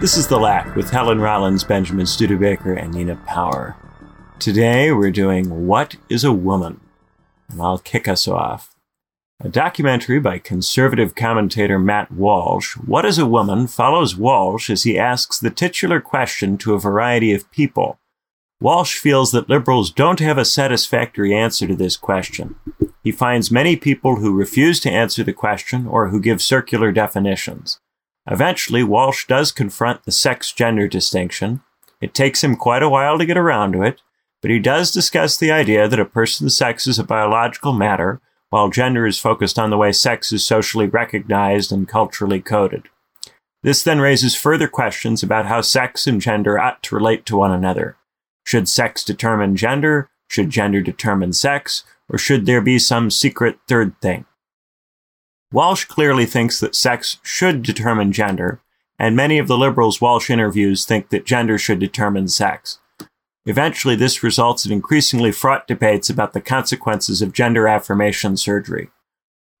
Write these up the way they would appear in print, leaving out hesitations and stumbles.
This is The Lack with Helen Rollins, Benjamin Studebaker, and Nina Power. Today we're doing What is a Woman? And I'll kick us off. A documentary by conservative commentator Matt Walsh, What is a Woman? Follows Walsh as he asks the titular question to a variety of people. Walsh feels that liberals don't have a satisfactory answer to this question. He finds many people who refuse to answer the question or who give circular definitions. Eventually, Walsh does confront the sex-gender distinction. It takes him quite a while to get around to it, but he does discuss the idea that a person's sex is a biological matter, while gender is focused on the way sex is socially recognized and culturally coded. This then raises further questions about how sex and gender ought to relate to one another. Should sex determine gender? Should gender determine sex? Or should there be some secret third thing? Walsh clearly thinks that sex should determine gender, and many of the liberals Walsh interviews think that gender should determine sex. Eventually, this results in increasingly fraught debates about the consequences of gender affirmation surgery.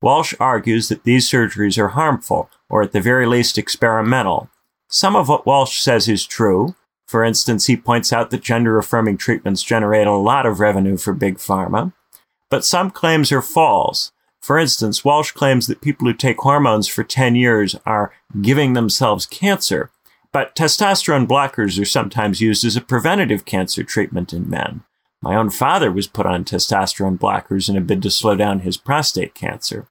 Walsh argues that these surgeries are harmful, or at the very least experimental. Some of what Walsh says is true. For instance, he points out that gender-affirming treatments generate a lot of revenue for Big Pharma. But some claims are false. For instance, Walsh claims that people who take hormones for 10 years are giving themselves cancer. But testosterone blockers are sometimes used as a preventative cancer treatment in men. My own father was put on testosterone blockers in a bid to slow down his prostate cancer.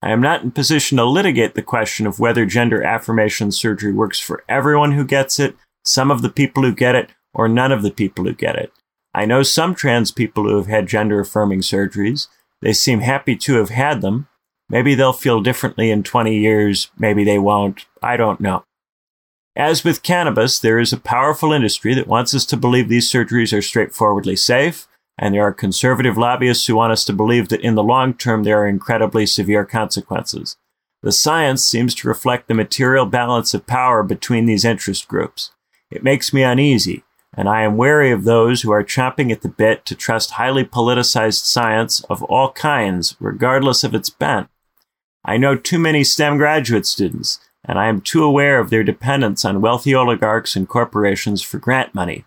I am not in position to litigate the question of whether gender affirmation surgery works for everyone who gets it, some of the people who get it, or none of the people who get it. I know some trans people who have had gender-affirming surgeries. They seem happy to have had them. Maybe they'll feel differently in 20 years. Maybe they won't. I don't know. As with cannabis, there is a powerful industry that wants us to believe these surgeries are straightforwardly safe, and there are conservative lobbyists who want us to believe that in the long term there are incredibly severe consequences. The science seems to reflect the material balance of power between these interest groups. It makes me uneasy, and I am wary of those who are chomping at the bit to trust highly politicized science of all kinds, regardless of its bent. I know too many STEM graduate students, and I am too aware of their dependence on wealthy oligarchs and corporations for grant money.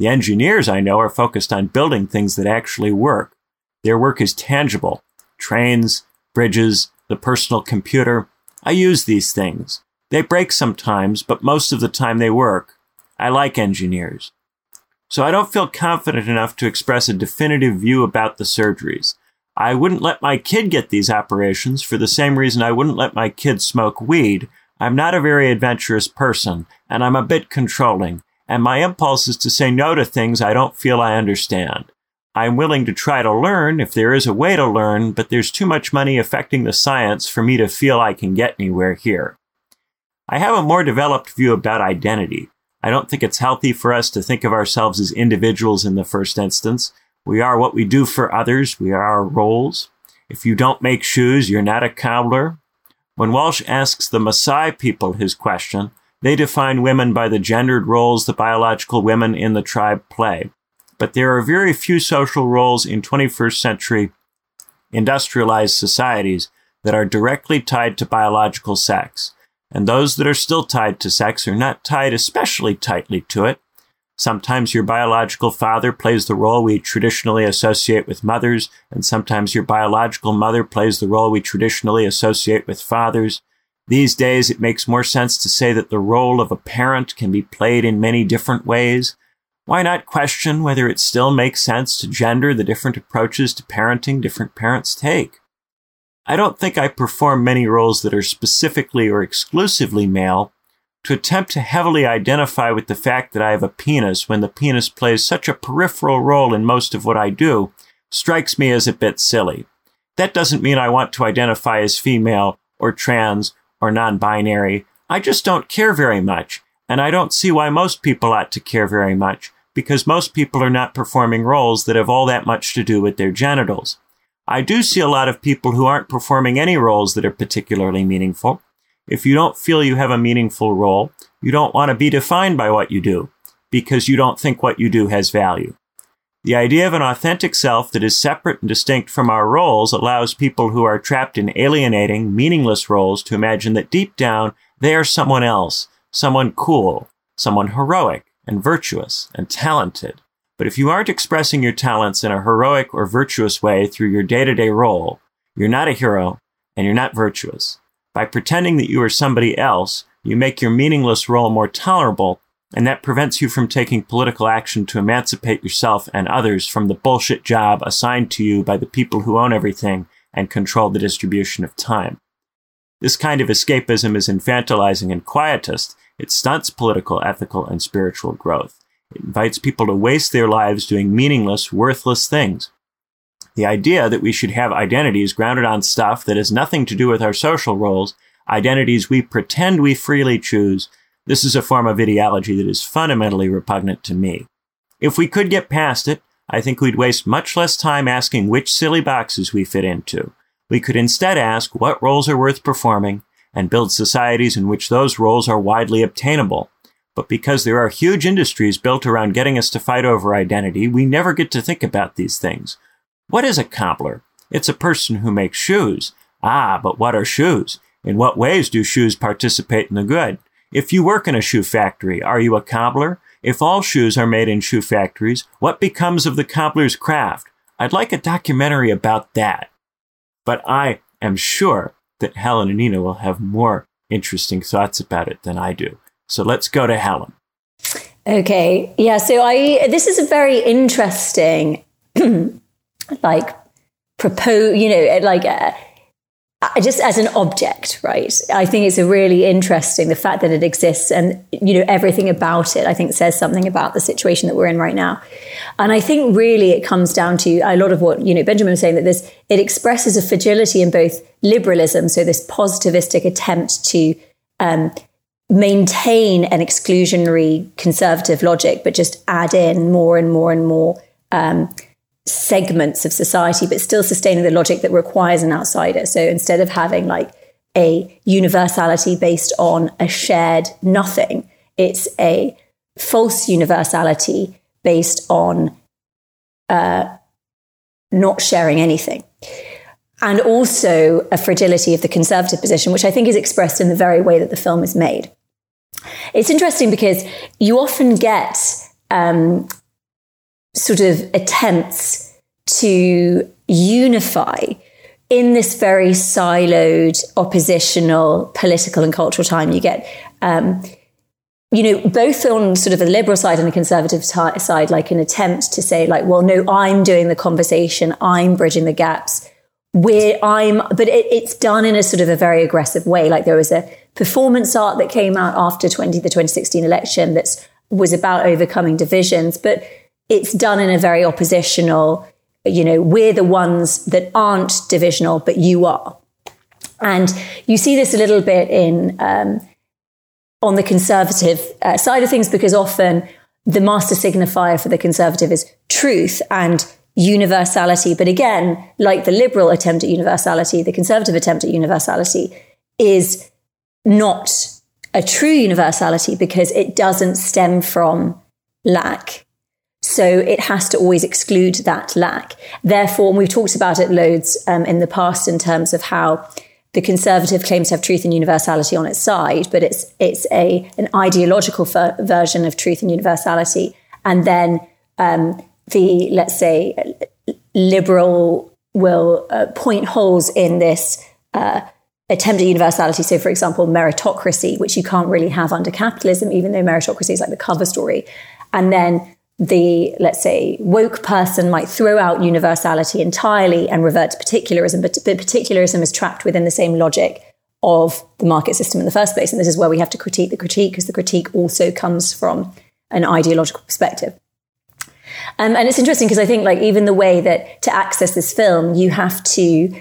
The engineers I know are focused on building things that actually work. Their work is tangible. Trains, bridges, the personal computer. I use these things. They break sometimes, but most of the time they work. I like engineers. So I don't feel confident enough to express a definitive view about the surgeries. I wouldn't let my kid get these operations for the same reason I wouldn't let my kid smoke weed. I'm not a very adventurous person, and I'm a bit controlling, and my impulse is to say no to things I don't feel I understand. I'm willing to try to learn if there is a way to learn, but there's too much money affecting the science for me to feel I can get anywhere here. I have a more developed view about identity. I don't think it's healthy for us to think of ourselves as individuals in the first instance. We are what we do for others. We are our roles. If you don't make shoes, you're not a cobbler. When Walsh asks the Maasai people his question, they define women by the gendered roles the biological women in the tribe play. But there are very few social roles in 21st century industrialized societies that are directly tied to biological sex. And those that are still tied to sex are not tied especially tightly to it. Sometimes your biological father plays the role we traditionally associate with mothers, and sometimes your biological mother plays the role we traditionally associate with fathers. These days, it makes more sense to say that the role of a parent can be played in many different ways. Why not question whether it still makes sense to gender the different approaches to parenting different parents take? I don't think I perform many roles that are specifically or exclusively male. To attempt to heavily identify with the fact that I have a penis when the penis plays such a peripheral role in most of what I do strikes me as a bit silly. That doesn't mean I want to identify as female or trans or non-binary. I just don't care very much, and I don't see why most people ought to care very much, because most people are not performing roles that have all that much to do with their genitals. I do see a lot of people who aren't performing any roles that are particularly meaningful. If you don't feel you have a meaningful role, you don't want to be defined by what you do, because you don't think what you do has value. The idea of an authentic self that is separate and distinct from our roles allows people who are trapped in alienating, meaningless roles to imagine that deep down, they are someone else, someone cool, someone heroic and virtuous and talented. But if you aren't expressing your talents in a heroic or virtuous way through your day-to-day role, you're not a hero and you're not virtuous. By pretending that you are somebody else, you make your meaningless role more tolerable, and that prevents you from taking political action to emancipate yourself and others from the bullshit job assigned to you by the people who own everything and control the distribution of time. This kind of escapism is infantilizing and quietist. It stunts political, ethical, and spiritual growth. It invites people to waste their lives doing meaningless, worthless things. The idea that we should have identities grounded on stuff that has nothing to do with our social roles, identities we pretend we freely choose, this is a form of ideology that is fundamentally repugnant to me. If we could get past it, I think we'd waste much less time asking which silly boxes we fit into. We could instead ask what roles are worth performing and build societies in which those roles are widely obtainable. But because there are huge industries built around getting us to fight over identity, we never get to think about these things. What is a cobbler? It's a person who makes shoes. Ah, but what are shoes? In what ways do shoes participate in the good? If you work in a shoe factory, are you a cobbler? If all shoes are made in shoe factories, what becomes of the cobbler's craft? I'd like a documentary about that. But I am sure that Helen and Nina will have more interesting thoughts about it than I do. So let's go to Helen. Okay. Yeah, so this is a very interesting just as an object, right? I think it's a really interesting, the fact that it exists and, everything about it, I think says something about the situation that we're in right now. And I think really it comes down to a lot of what, Benjamin was saying, that it expresses a fragility in both liberalism, so this positivistic attempt to maintain an exclusionary conservative logic, but just add in more and more and more segments of society, but still sustaining the logic that requires an outsider. So instead of having a universality based on a shared nothing, it's a false universality based on not sharing anything. And also a fragility of the conservative position, which I think is expressed in the very way that the film is made. It's interesting because you often get sort of attempts to unify in this very siloed, oppositional, political and cultural time. You get, both on sort of a liberal side and a conservative side, an attempt to say well, no, I'm doing the conversation. I'm bridging the gaps but it's done in a sort of a very aggressive way. There was a performance art that came out after the 2016 election that was about overcoming divisions, but it's done in a very oppositional, we're the ones that aren't divisional, but you are. And you see this a little bit in on the conservative side of things, because often the master signifier for the conservative is truth and universality. But again, like the liberal attempt at universality, the conservative attempt at universality is not a true universality because it doesn't stem from lack. So it has to always exclude that lack. Therefore, and we've talked about it loads in the past in terms of how the conservative claims to have truth and universality on its side, but it's an ideological version of truth and universality. And then the, let's say, liberal will point holes in this attempt at universality. So, for example, meritocracy, which you can't really have under capitalism, even though meritocracy is the cover story. And then the, let's say, woke person might throw out universality entirely and revert to particularism, but particularism is trapped within the same logic of the market system in the first place. And this is where we have to critique the critique, because the critique also comes from an ideological perspective. And it's interesting because I think even the way that to access this film, you have to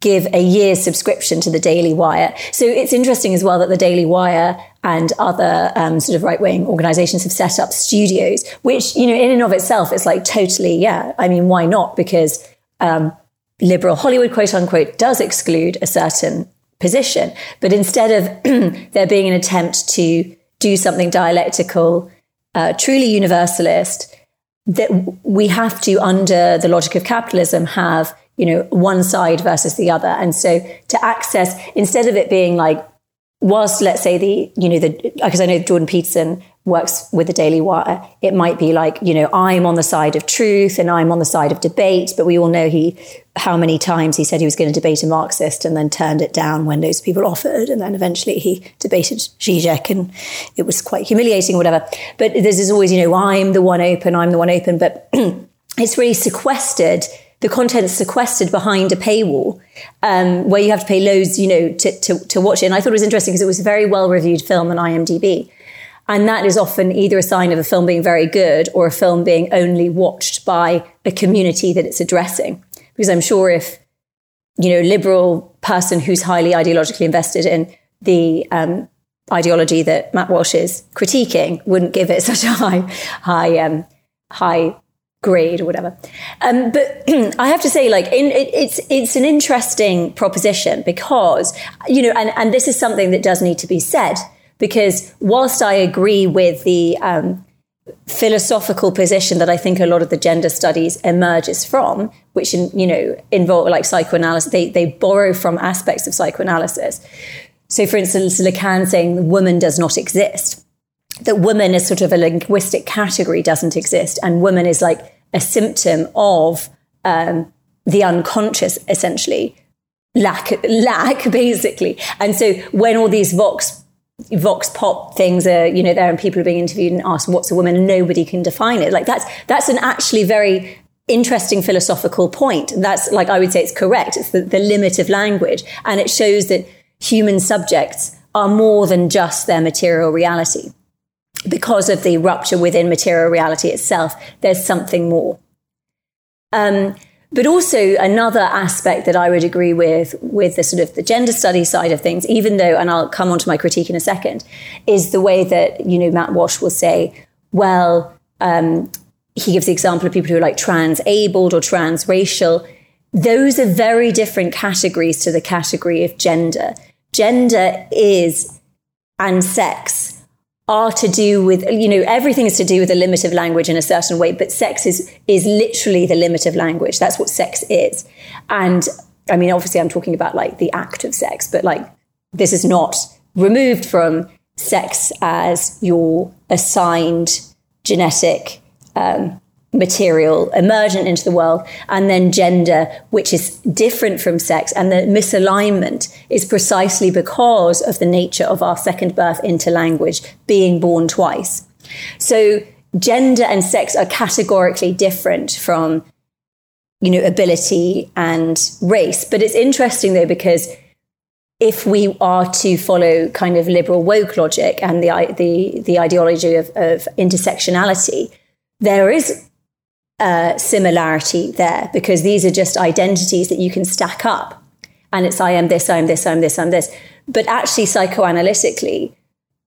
give a year's subscription to the Daily Wire. So it's interesting as well that the Daily Wire and other sort of right-wing organizations have set up studios, which, in and of itself, it's totally, yeah. I mean, why not? Because liberal Hollywood, quote unquote, does exclude a certain position. But instead of there being an attempt to do something dialectical, truly universalist, that we have to, under the logic of capitalism, have, one side versus the other. And so to access, instead of it being whilst, let's say, because I know Jordan Peterson works with the Daily Wire, it might be like, you know, I'm on the side of truth and I'm on the side of debate, but we all know how many times he said he was going to debate a Marxist and then turned it down when those people offered. And then eventually he debated Zizek and it was quite humiliating, whatever. But this is always, you know, I'm the one open, but it's really sequestered. The content's sequestered behind a paywall where you have to pay loads, you know, to watch it. And I thought it was interesting because it was a very well-reviewed film on IMDb. And that is often either a sign of a film being very good or a film being only watched by a community that it's addressing. Because I'm sure if, you know, liberal person who's highly ideologically invested in the ideology that Matt Walsh is critiquing wouldn't give it such a high grade or whatever. But I have to say, like, it's an interesting proposition because, you know, and this is something that does need to be said, because whilst I agree with the philosophical position that I think a lot of the gender studies emerges from, which, you know, involve like psychoanalysis, they borrow from aspects of psychoanalysis. So, for instance, Lacan saying woman does not exist, that woman is sort of a linguistic category, doesn't exist, and woman is like a symptom of the unconscious, essentially, lack basically. And so when all these vox pop things are, you know, there and people are being interviewed and asked what's a woman and nobody can define it, like that's an actually very interesting philosophical point. That's, like, I would say it's correct. It's the limit of language, and it shows that human subjects are more than just their material reality. Because of the rupture within material reality itself, there's something more. But also another aspect that I would agree with the sort of the gender study side of things, even though, and I'll come on to my critique in a second, is the way that, you know, Matt Walsh will say, well, he gives the example of people who are like trans-abled or transracial. Those are very different categories to the category of gender. Gender is, and sex are to do with, you know, everything is to do with the limit of language in a certain way, but sex is literally the limit of language. That's what sex is. And I mean, obviously I'm talking about like the act of sex, but like this is not removed from sex as your assigned genetic material emergent into the world. And then gender, which is different from sex, and the misalignment is precisely because of the nature of our second birth into language, being born twice. So gender and sex are categorically different from, you know, ability and race. But it's interesting though, because if we are to follow kind of liberal woke logic and the ideology of intersectionality, there is similarity there, because these are just identities that you can stack up, and it's I am this, I am this, I am this, I am this. But actually, psychoanalytically,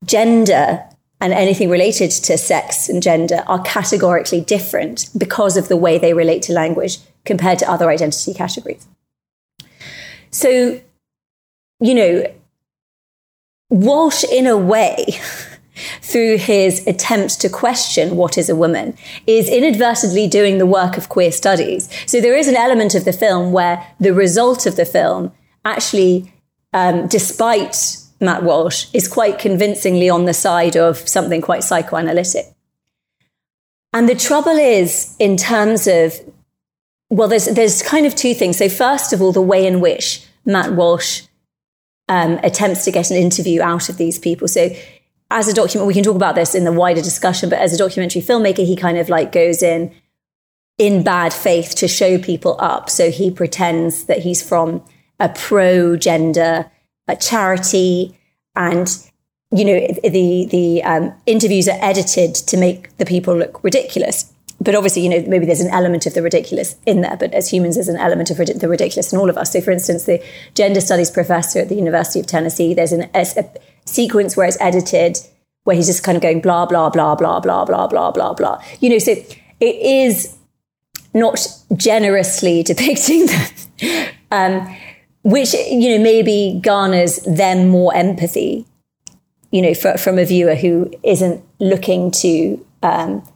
gender and anything related to sex and gender are categorically different because of the way they relate to language compared to other identity categories. So, you know, Walsh, in a way, through his attempt to question what is a woman, is inadvertently doing the work of queer studies. So there is an element of the film where the result of the film actually, despite Matt Walsh, is quite convincingly on the side of something quite psychoanalytic. And the trouble is, in terms of, well, there's kind of two things. So first of all, the way in which Matt Walsh attempts to get an interview out of these people. So as a document, we can talk about this in the wider discussion, but as a documentary filmmaker, he kind of like goes in bad faith to show people up. So he pretends that he's from a pro-gender charity, and, you know, the interviews are edited to make the people look ridiculous. But obviously, you know, maybe there's an element of the ridiculous in there, but as humans, there's an element of the ridiculous in all of us. So, for instance, the gender studies professor at the University of Tennessee, there's a sequence where it's edited, where he's just kind of going blah, blah, blah, blah, blah, blah, blah, blah, blah. You know, so it is not generously depicting them, which, you know, maybe garners them more empathy, you know, from a viewer who isn't looking to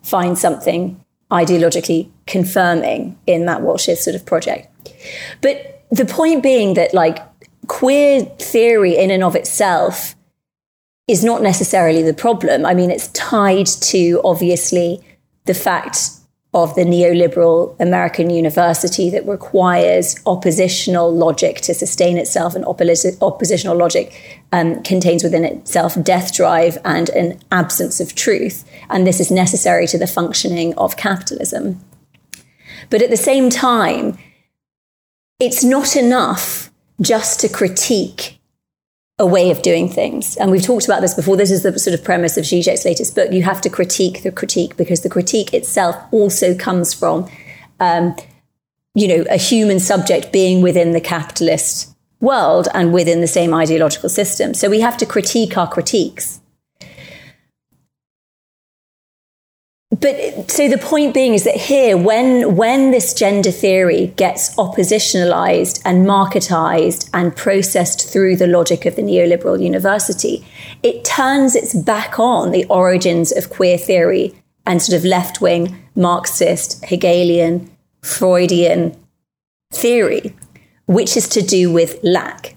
find something ideologically confirming in Matt Walsh's sort of project. But the point being that, like, queer theory in and of itself is not necessarily the problem. I mean, it's tied to, obviously, the fact of the neoliberal American university that requires oppositional logic to sustain itself, and oppositional logic contains within itself death drive and an absence of truth. And this is necessary to the functioning of capitalism. But at the same time, it's not enough just to critique a way of doing things. And we've talked about this before. This is the sort of premise of Zizek's latest book. You have to critique the critique, because the critique itself also comes from, a human subject being within the capitalist world and within the same ideological system. So we have to critique our critiques. But so the point being is that here, when this gender theory gets oppositionalized and marketized and processed through the logic of the neoliberal university, it turns its back on the origins of queer theory and sort of left-wing Marxist, Hegelian, Freudian theory, which is to do with lack.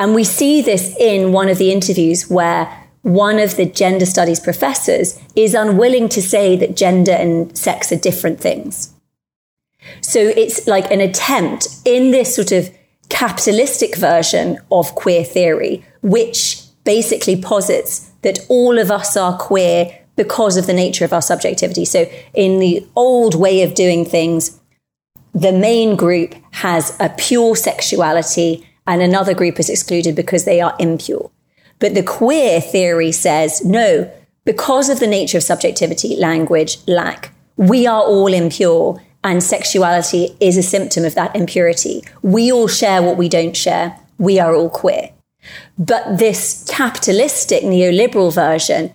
And we see this in one of the interviews where one of the gender studies professors is unwilling to say that gender and sex are different things. So it's like an attempt in this sort of capitalistic version of queer theory, which basically posits that all of us are queer because of the nature of our subjectivity. So in the old way of doing things, the main group has a pure sexuality and another group is excluded because they are impure. But the queer theory says, no, because of the nature of subjectivity, language, lack, we are all impure, and sexuality is a symptom of that impurity. We all share what we don't share. We are all queer. But this capitalistic neoliberal version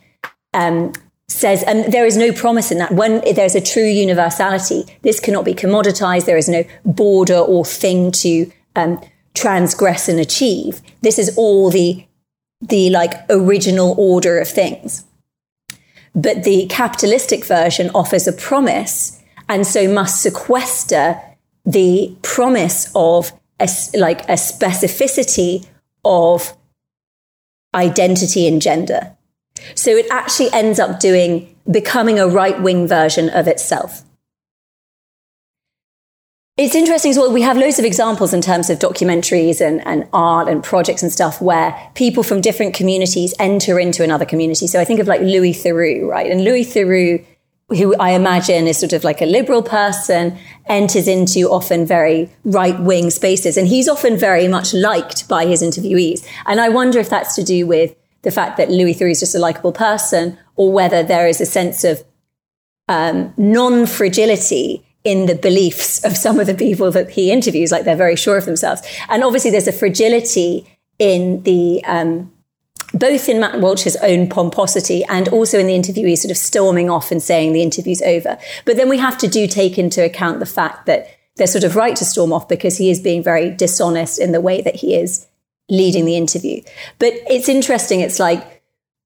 says, and there is no promise in that. When there's a true universality, this cannot be commoditized. There is no border or thing to transgress and achieve. This is all the original order of things. But the capitalistic version offers a promise, and so must sequester the promise of a specificity of identity and gender. So it actually ends up becoming a right-wing version of itself. It's interesting as well, we have loads of examples in terms of documentaries and art and projects and stuff where people from different communities enter into another community. So I think of like Louis Theroux, right? And Louis Theroux, who I imagine is sort of like a liberal person, enters into often very right-wing spaces. And he's often very much liked by his interviewees. And I wonder if that's to do with the fact that Louis Theroux is just a likable person, or whether there is a sense of non-fragility in the beliefs of some of the people that he interviews, like they're very sure of themselves. And obviously there's a fragility in the, both in Matt Walsh's own pomposity and also in the interviewee sort of storming off and saying the interview's over. But then we have to take into account the fact that they're sort of right to storm off, because he is being very dishonest in the way that he is leading the interview. But it's interesting. It's like,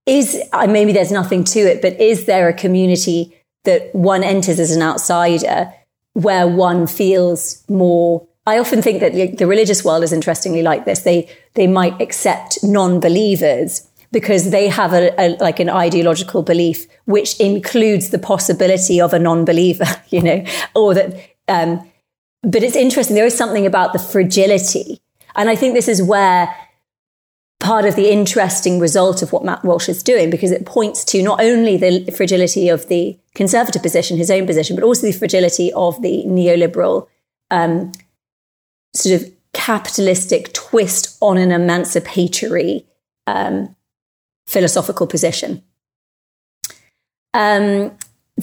maybe there's nothing to it, but is there a community that one enters as an outsider where one feels more... I often think that the religious world is interestingly like this. They might accept non-believers because they have an ideological belief which includes the possibility of a non-believer, or that... but it's interesting. There is something about the fragility. And I think this is where part of the interesting result of what Matt Walsh is doing, because it points to not only the fragility of the conservative position, his own position, but also the fragility of the neoliberal sort of capitalistic twist on an emancipatory philosophical position. The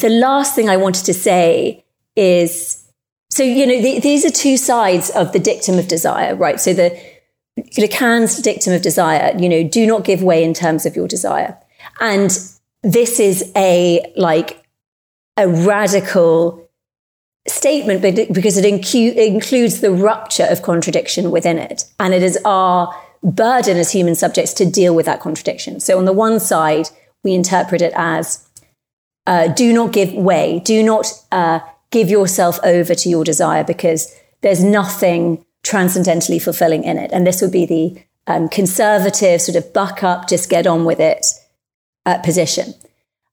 last thing I wanted to say is, so, these are two sides of the dictum of desire, right? So the Lacan's dictum of desire, do not give way in terms of your desire. And this is a radical statement, but because it includes the rupture of contradiction within it. And it is our burden as human subjects to deal with that contradiction. So on the one side, we interpret it as do not give way, do not give yourself over to your desire, because there's nothing transcendentally fulfilling in it. And this would be the conservative sort of buck up, just get on with it position.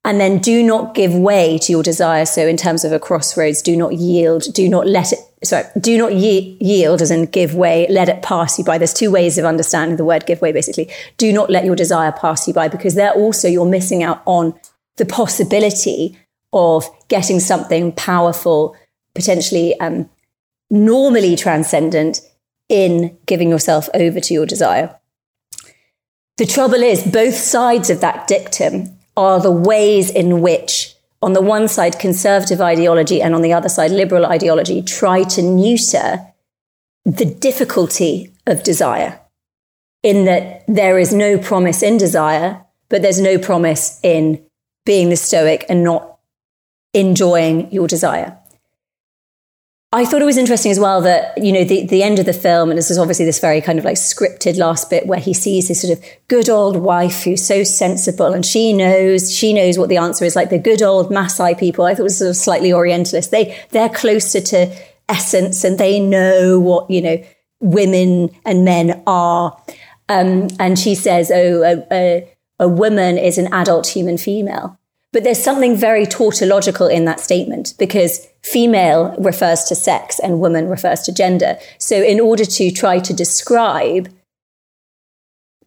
And then do not give way to your desire. So in terms of a crossroads, do not yield, do not yield as in give way, let it pass you by. There's two ways of understanding the word give way, basically. Do not let your desire pass you by, because there also you're missing out on the possibility of getting something powerful, potentially normally transcendent, in giving yourself over to your desire. The trouble is both sides of that dictum are the ways in which, on the one side, conservative ideology and on the other side, liberal ideology try to neuter the difficulty of desire, in that there is no promise in desire, but there's no promise in being the stoic and not enjoying your desire. I thought it was interesting as well that, you know, the end of the film, and this is obviously this very kind of like scripted last bit where he sees this sort of good old wife who's so sensible, and she knows what the answer is, like the good old Maasai people. I thought it was sort of slightly orientalist. They're closer to essence and they know what, you know, women and men are. And she says, oh, a woman is an adult human female. But there's something very tautological in that statement, because female refers to sex and woman refers to gender. So in order to try to describe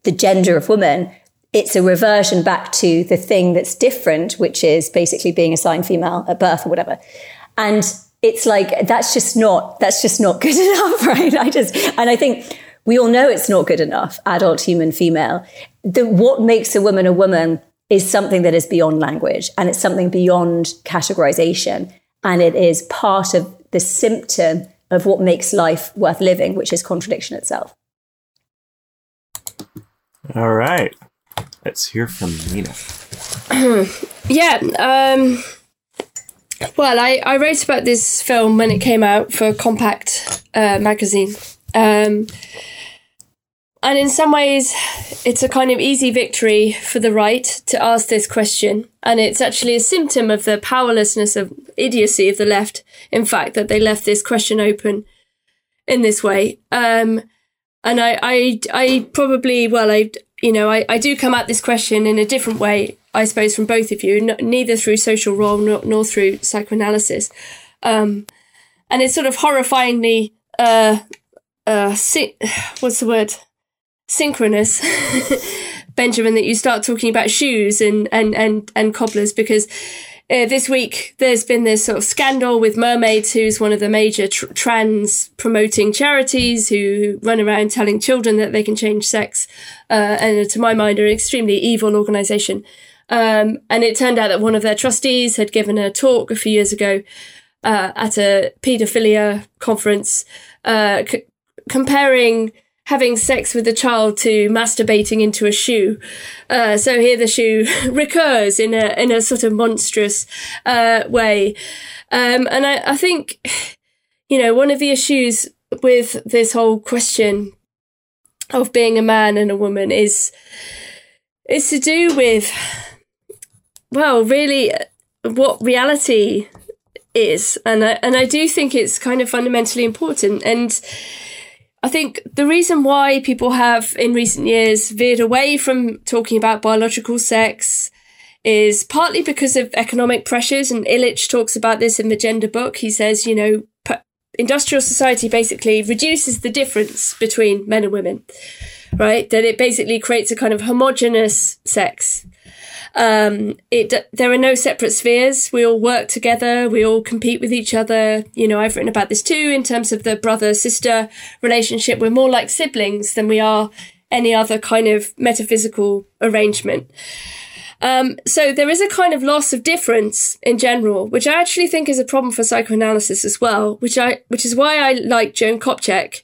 the gender of woman, it's a reversion back to the thing that's different, which is basically being assigned female at birth or whatever. And it's like, that's just not good enough, right? And I think we all know it's not good enough, adult, human, female. What makes a woman is something that is beyond language, and it's something beyond categorization. And it is part of the symptom of what makes life worth living, which is contradiction itself. All right. Let's hear from Nina. Well, I wrote about this film when it came out for Compact magazine. And in some ways, it's a kind of easy victory for the right to ask this question. And it's actually a symptom of the powerlessness of idiocy of the left, in fact, that they left this question open in this way. And I probably, well, I do come at this question in a different way, I suppose, from both of you, neither through social role nor through psychoanalysis. And it's sort of horrifyingly, what's the word? Synchronous, Benjamin, that you start talking about shoes and cobblers, because this week there's been this sort of scandal with Mermaids, who's one of the major trans promoting charities who run around telling children that they can change sex, and to my mind are an extremely evil organisation. And it turned out that one of their trustees had given a talk a few years ago at a paedophilia conference, comparing having sex with a child to masturbating into a shoe. So here the shoe recurs in a sort of monstrous way. And I think, you know, one of the issues with this whole question of being a man and a woman is to do with, well, really what reality is. And I do think it's kind of fundamentally important. And I think the reason why people have in recent years veered away from talking about biological sex is partly because of economic pressures. And Illich talks about this in the Gender book. He says, you know, industrial society basically reduces the difference between men and women, right? That it basically creates a kind of homogenous sex. There are no separate spheres. We all work together. We all compete with each other. You know, I've written about this too, in terms of the brother-sister relationship. We're more like siblings than we are any other kind of metaphysical arrangement. So there is a kind of loss of difference in general, which I actually think is a problem for psychoanalysis as well, which is why I like Joan Kopcheck,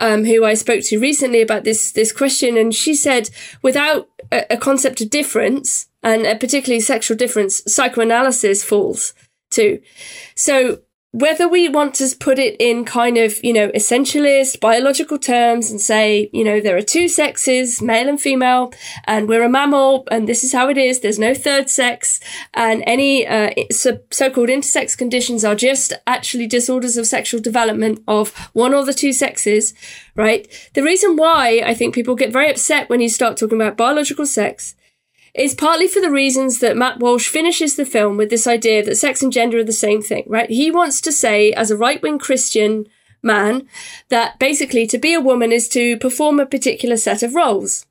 who I spoke to recently about this question. And she said, without a concept of difference, and particularly sexual difference, psychoanalysis falls too. So whether we want to put it in kind of, you know, essentialist biological terms and say, you know, there are two sexes, male and female, and we're a mammal, and this is how it is, there's no third sex, and any so-called intersex conditions are just actually disorders of sexual development of one or the two sexes, right? The reason why I think people get very upset when you start talking about biological sex is partly for the reasons that Matt Walsh finishes the film with this idea that sex and gender are the same thing, right? He wants to say, as a right-wing Christian man, that basically to be a woman is to perform a particular set of roles,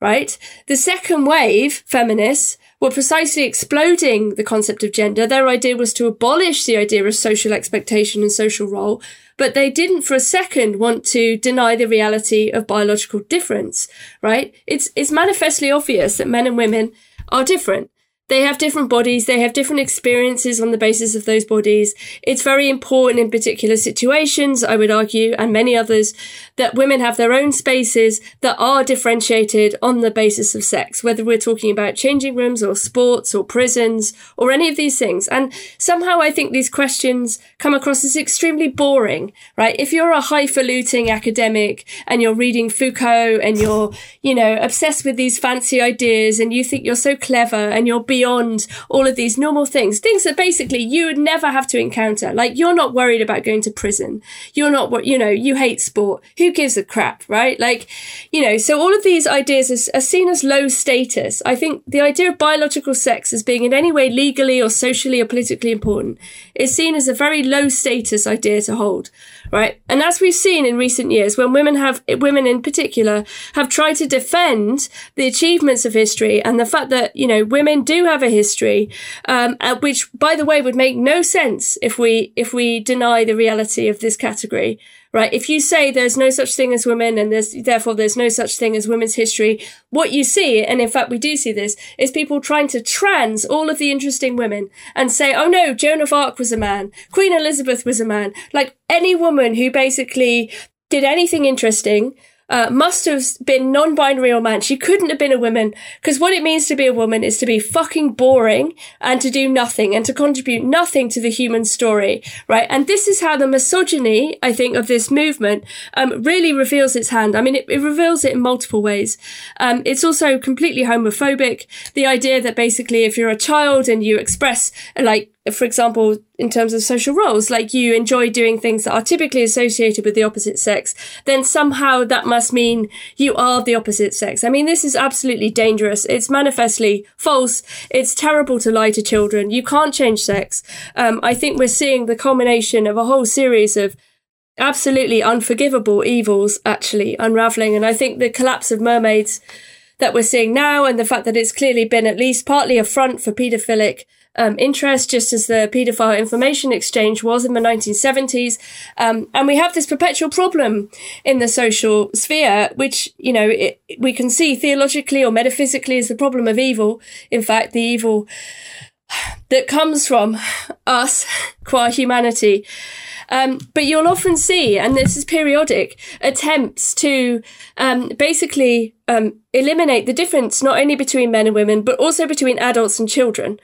right? The second wave feminists were precisely exploding the concept of gender. Their idea was to abolish the idea of social expectation and social role, but they didn't for a second want to deny the reality of biological difference, right? It's manifestly obvious that men and women are different. They have different bodies. They have different experiences on the basis of those bodies. It's very important in particular situations, I would argue, and many others, that women have their own spaces that are differentiated on the basis of sex, whether we're talking about changing rooms or sports or prisons or any of these things. And somehow I think these questions come across as extremely boring, right? If you're a highfalutin academic and you're reading Foucault and you're, you know, obsessed with these fancy ideas and you think you're so clever and you're beyond all of these normal things, things that basically you would never have to encounter. Like, you're not worried about going to prison. You're not, you know, you hate sport. Who gives a crap, right? Like, you know, so all of these ideas are seen as low status. I think the idea of biological sex as being in any way legally or socially or politically important is seen as a very low status idea to hold, right? And as we've seen in recent years, when women in particular have tried to defend the achievements of history and the fact that, you know, women do have a history, which, by the way, would make no sense if we deny the reality of this category, right? If you say there's no such thing as women and there's no such thing as women's history, what you see, and in fact we do see this, is people trying to trans all of the interesting women and say, oh no, Joan of Arc was a man, Queen Elizabeth was a man. Like, any woman who basically did anything interesting must have been non-binary or man. She couldn't have been a woman, because what it means to be a woman is to be fucking boring and to do nothing and to contribute nothing to the human story, right? And this is how the misogyny, I think, of this movement really reveals its hand. I mean, it reveals it in multiple ways. It's also completely homophobic. The idea that basically if you're a child and you express, like, for example, in terms of social roles, like you enjoy doing things that are typically associated with the opposite sex, then somehow that must mean you are the opposite sex. I mean, this is absolutely dangerous. It's manifestly false. It's terrible to lie to children. You can't change sex. I think we're seeing the culmination of a whole series of absolutely unforgivable evils actually unraveling. And I think the collapse of Mermaids that we're seeing now, and the fact that it's clearly been at least partly a front for paedophilic interest, just as the paedophile information exchange was in the 1970s. And we have this perpetual problem in the social sphere, which, you know, we can see theologically or metaphysically is the problem of evil. In fact, the evil that comes from us, qua humanity. But you'll often see, and this is periodic, attempts to basically eliminate the difference not only between men and women, but also between adults and children.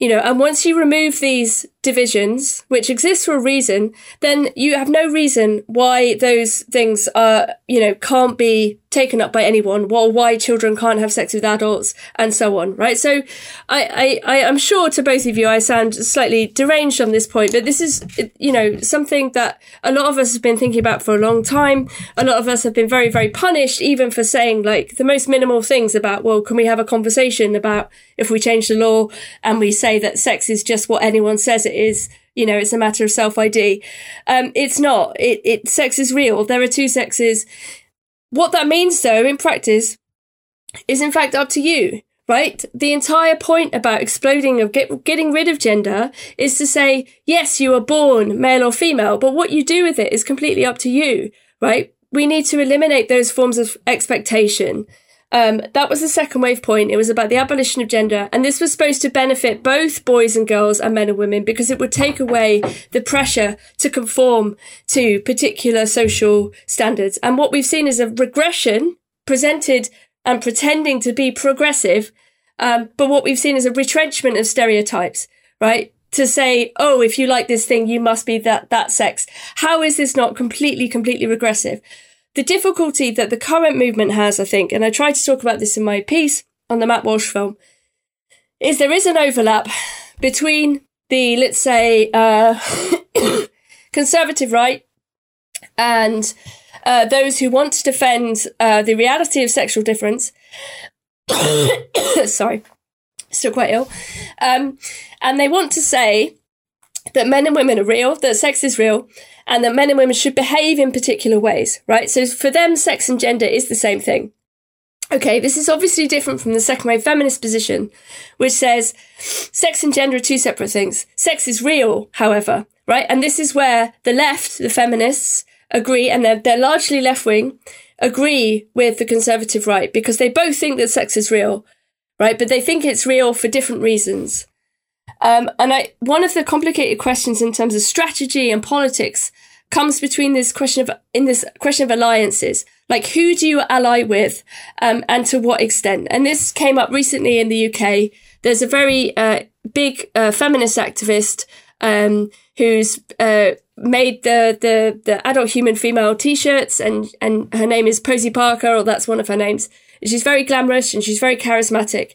You know, and once you remove these divisions, which exist for a reason, then you have no reason why those things are, you know, can't be taken up by anyone, or why children can't have sex with adults and so on, right? So I'm sure to both of you, I sound slightly deranged on this point, but this is, you know, something that a lot of us have been thinking about for a long time. A lot of us have been very, very punished, even for saying like the most minimal things about, well, can we have a conversation about if we change the law and we say that sex is just what anyone says it is, you know, it's a matter of self-ID. It's not. Sex is real. There are two sexes. What that means, though, in practice, is in fact up to you, right? The entire point about exploding of getting rid of gender is to say, yes, you are born male or female, but what you do with it is completely up to you, right? We need to eliminate those forms of expectation. That was the second wave point. It was about the abolition of gender. And this was supposed to benefit both boys and girls and men and women, because it would take away the pressure to conform to particular social standards. And what we've seen is a regression presented and pretending to be progressive. But what we've seen is a retrenchment of stereotypes, right? to say, oh, if you like this thing, you must be that sex. How is this not completely regressive? The difficulty that the current movement has, I think, and I try to talk about this in my piece on the Matt Walsh film, is there is an overlap between the, let's say, conservative right and those who want to defend the reality of sexual difference. Sorry, still quite ill. And they want to say that men and women are real, that sex is real, and that men and women should behave in particular ways, right? So for them, sex and gender is the same thing. Okay, this is obviously different from the second-wave feminist position, which says sex and gender are two separate things. Sex is real, however, right? And this is where the left, the feminists, agree, and they're largely left-wing, agree with the conservative right, because they both think that sex is real, right? But they think it's real for different reasons. And one of the complicated questions in terms of strategy and politics comes between this question of alliances, like who do you ally with, and to what extent? And this came up recently in the UK. There's a very big feminist activist who's made the adult human female T-shirts, and her name is Posy Parker, or that's one of her names. She's very glamorous and she's very charismatic,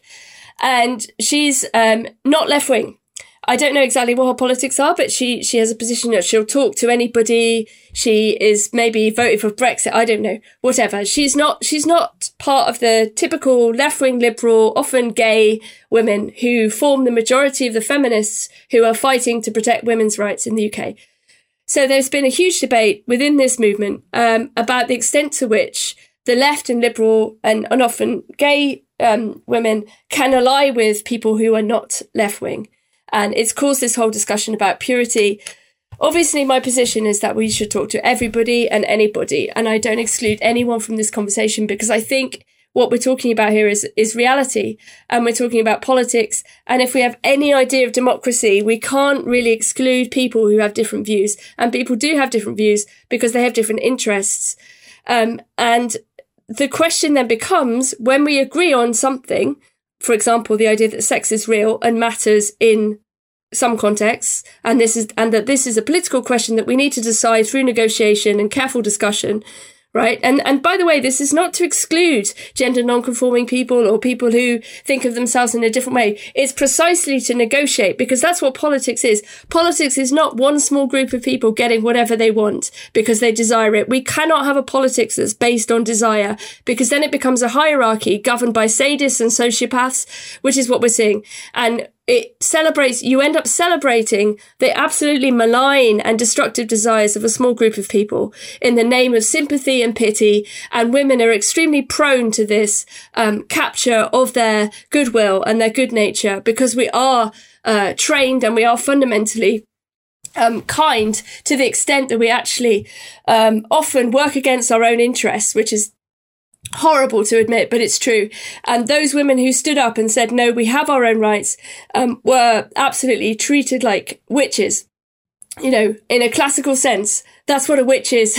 and she's not left wing. I don't know exactly what her politics are, but she has a position that she'll talk to anybody. She is maybe voted for Brexit. I don't know. Whatever. She's not part of the typical left-wing liberal, often gay women who form the majority of the feminists who are fighting to protect women's rights in the UK. So there's been a huge debate within this movement about the extent to which the left and liberal and often gay women can ally with people who are not left-wing. And it's caused this whole discussion about purity. Obviously, my position is that we should talk to everybody and anybody. And I don't exclude anyone from this conversation, because I think what we're talking about here is reality. And we're talking about politics. And if we have any idea of democracy, we can't really exclude people who have different views. And people do have different views because they have different interests. And the question then becomes, when we agree on something, for example, the idea that sex is real and matters in some contexts, and that this is a political question that we need to decide through negotiation and careful discussion, right? And by the way, this is not to exclude gender non-conforming people or people who think of themselves in a different way. It's precisely to negotiate, because that's what politics is. Politics is not one small group of people getting whatever they want because they desire it. We cannot have a politics that's based on desire, because then it becomes a hierarchy governed by sadists and sociopaths, which is what we're seeing. And it celebrates, you end up celebrating the absolutely malign and destructive desires of a small group of people in the name of sympathy and pity. And women are extremely prone to this capture of their goodwill and their good nature, because we are trained and we are fundamentally kind, to the extent that we actually often work against our own interests, which is horrible to admit, but it's true. And those women who stood up and said, no, we have our own rights, were absolutely treated like witches. You know, in a classical sense, that's what a witch is.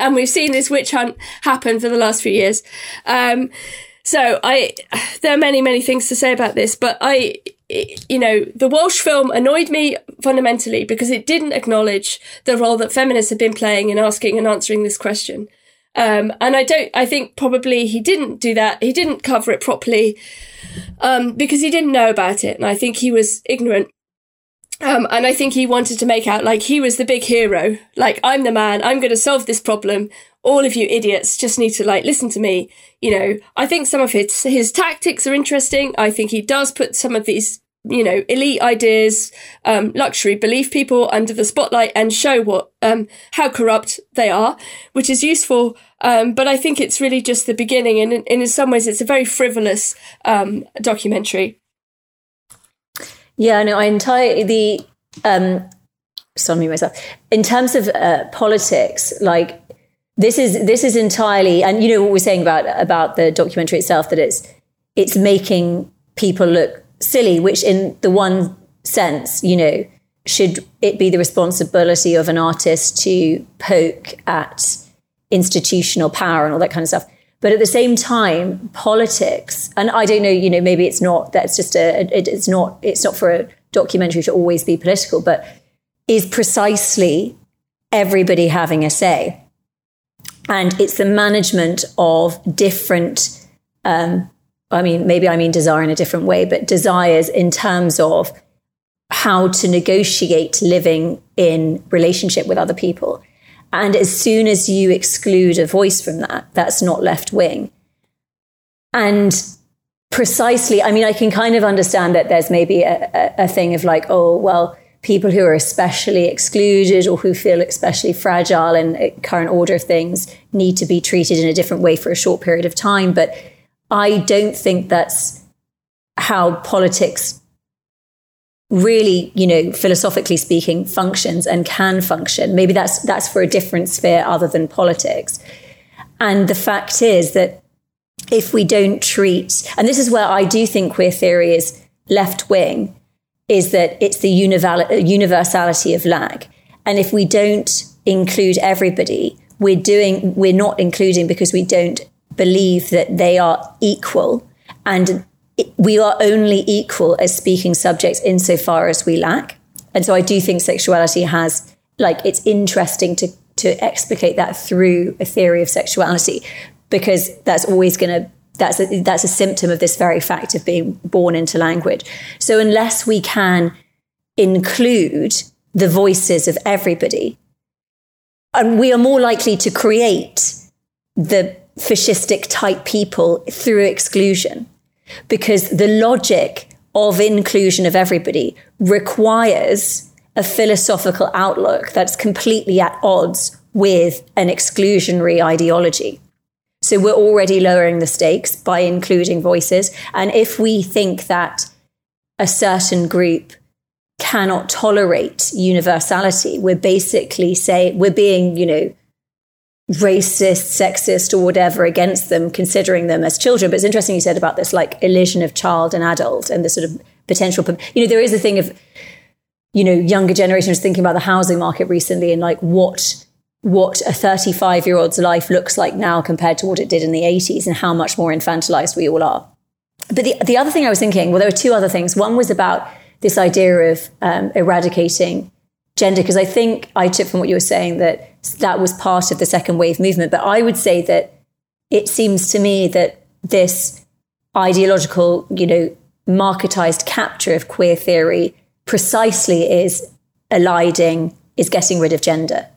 And we've seen this witch hunt happen for the last few years. So there are many, many things to say about this, but the Walsh film annoyed me fundamentally because it didn't acknowledge the role that feminists have been playing in asking and answering this question. I think probably he didn't do that. He didn't cover it properly, because he didn't know about it. And I think he was ignorant. And I think he wanted to make out like he was the big hero. Like, I'm the man, I'm going to solve this problem. All of you idiots just need to listen to me. You know, I think some of his tactics are interesting. I think he does put some of these, elite ideas, luxury belief people under the spotlight and show how corrupt they are, which is useful. But I think it's really just the beginning. And in some ways, it's a very frivolous documentary. Yeah, no, I entirely... In terms of politics, this is entirely... And you know what we're saying about the documentary itself, that it's making people look silly, which in the one sense, should it be the responsibility of an artist to poke at institutional power and all that kind of stuff? But at the same time, politics, and I don't know, maybe it's not, that's just it's not for a documentary should always be political, but is precisely everybody having a say. And it's the management of different, desire in a different way, but desires in terms of how to negotiate living in relationship with other people. And as soon as you exclude a voice from that, that's not left wing. And precisely, I can kind of understand that there's maybe a thing of like, oh, well, people who are especially excluded or who feel especially fragile in the current order of things need to be treated in a different way for a short period of time. But I don't think that's how politics really, philosophically speaking, functions and can function. Maybe that's for a different sphere other than politics. And the fact is that if we don't treat, and this is where I do think queer theory is left-wing, is that it's the universality of lag. And if we don't include everybody, we're not including because we don't believe that they are equal, and we are only equal as speaking subjects insofar as we lack. And so I do think sexuality has, it's interesting to explicate that through a theory of sexuality, because that's always going to, that's a symptom of this very fact of being born into language. So unless we can include the voices of everybody, and we are more likely to create the fascistic type people through exclusion, because the logic of inclusion of everybody requires a philosophical outlook that's completely at odds with an exclusionary ideology. So we're already lowering the stakes by including voices. And if we think that a certain group cannot tolerate universality, we're basically saying we're being, racist, sexist, or whatever against them, considering them as children. But it's interesting you said about this elision of child and adult and the sort of potential. There is a thing of, younger generations thinking about the housing market recently and what a 35-year-old's life looks like now compared to what it did in the 80s and how much more infantilized we all are. But the other thing I was thinking, there were two other things. One was about this idea of eradicating gender, because I think I took from what you were saying that was part of the second wave movement. But I would say that it seems to me that this ideological, marketized capture of queer theory precisely is getting rid of gender.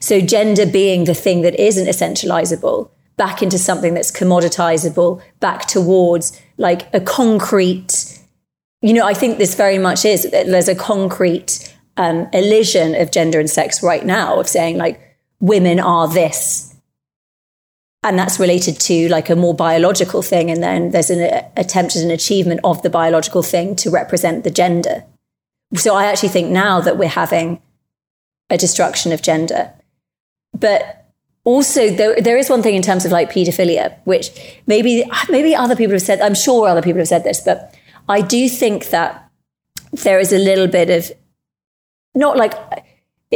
So gender being the thing that isn't essentializable back into something that's commoditizable, back towards a concrete, I think this very much is, there's a concrete elision of gender and sex right now of saying women are this, and that's related to a more biological thing, and then there's an attempt at an achievement of the biological thing to represent the gender. So I actually think now that we're having a destruction of gender. But also there is one thing in terms of paedophilia, which maybe other people have said, I'm sure other people have said this, but I do think that there is a little bit of,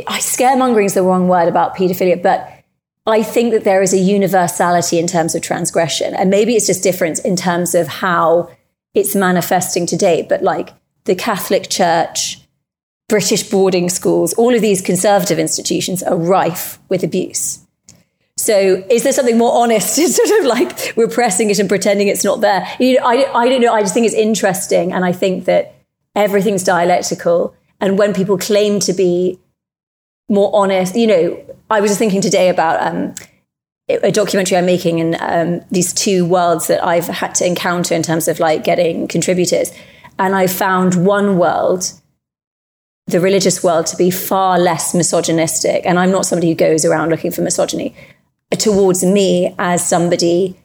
scaremongering is the wrong word about paedophilia, but I think that there is a universality in terms of transgression. And maybe it's just different in terms of how it's manifesting today. But the Catholic Church, British boarding schools, all of these conservative institutions are rife with abuse. So is there something more honest in sort of repressing it and pretending it's not there? I don't know. I just think it's interesting. And I think that everything's dialectical. And when people claim to be more honest, I was just thinking today about a documentary I'm making and these two worlds that I've had to encounter in terms of getting contributors. And I found one world, the religious world, to be far less misogynistic. And I'm not somebody who goes around looking for misogyny, towards me as somebody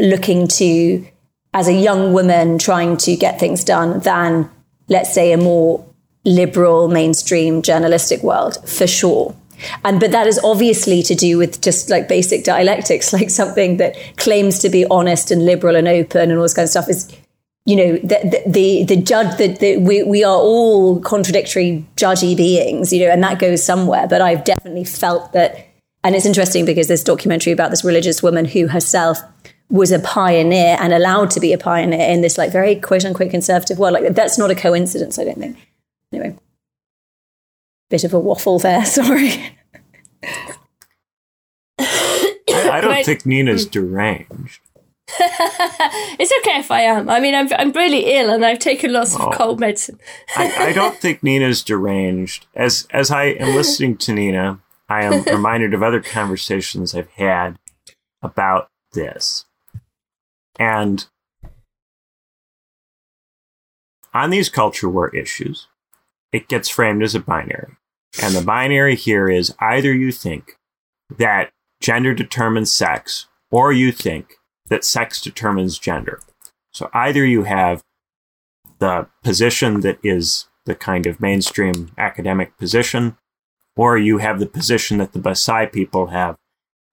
looking to, as a young woman trying to get things done, than, let's say, a more liberal mainstream journalistic world, for sure. But that is obviously to do with just basic dialectics, something that claims to be honest and liberal and open and all this kind of stuff is, the judge that we are all contradictory judgy beings, and that goes somewhere. But I've definitely felt that, and it's interesting because this documentary about this religious woman who herself was a pioneer and allowed to be a pioneer in this very quote unquote conservative world, that's not a coincidence, I don't think. Anyway, bit of a waffle there, sorry. I don't think Nina's deranged. It's okay if I am. I mean, I'm really ill and I've taken lots of cold medicine. I don't think Nina's deranged. As I am listening to Nina, I am reminded of other conversations I've had about this. And on these culture war issues, it gets framed as a binary. And the binary here is either you think that gender determines sex, or you think that sex determines gender. So either you have the position that is the kind of mainstream academic position, or you have the position that the Maasai people have,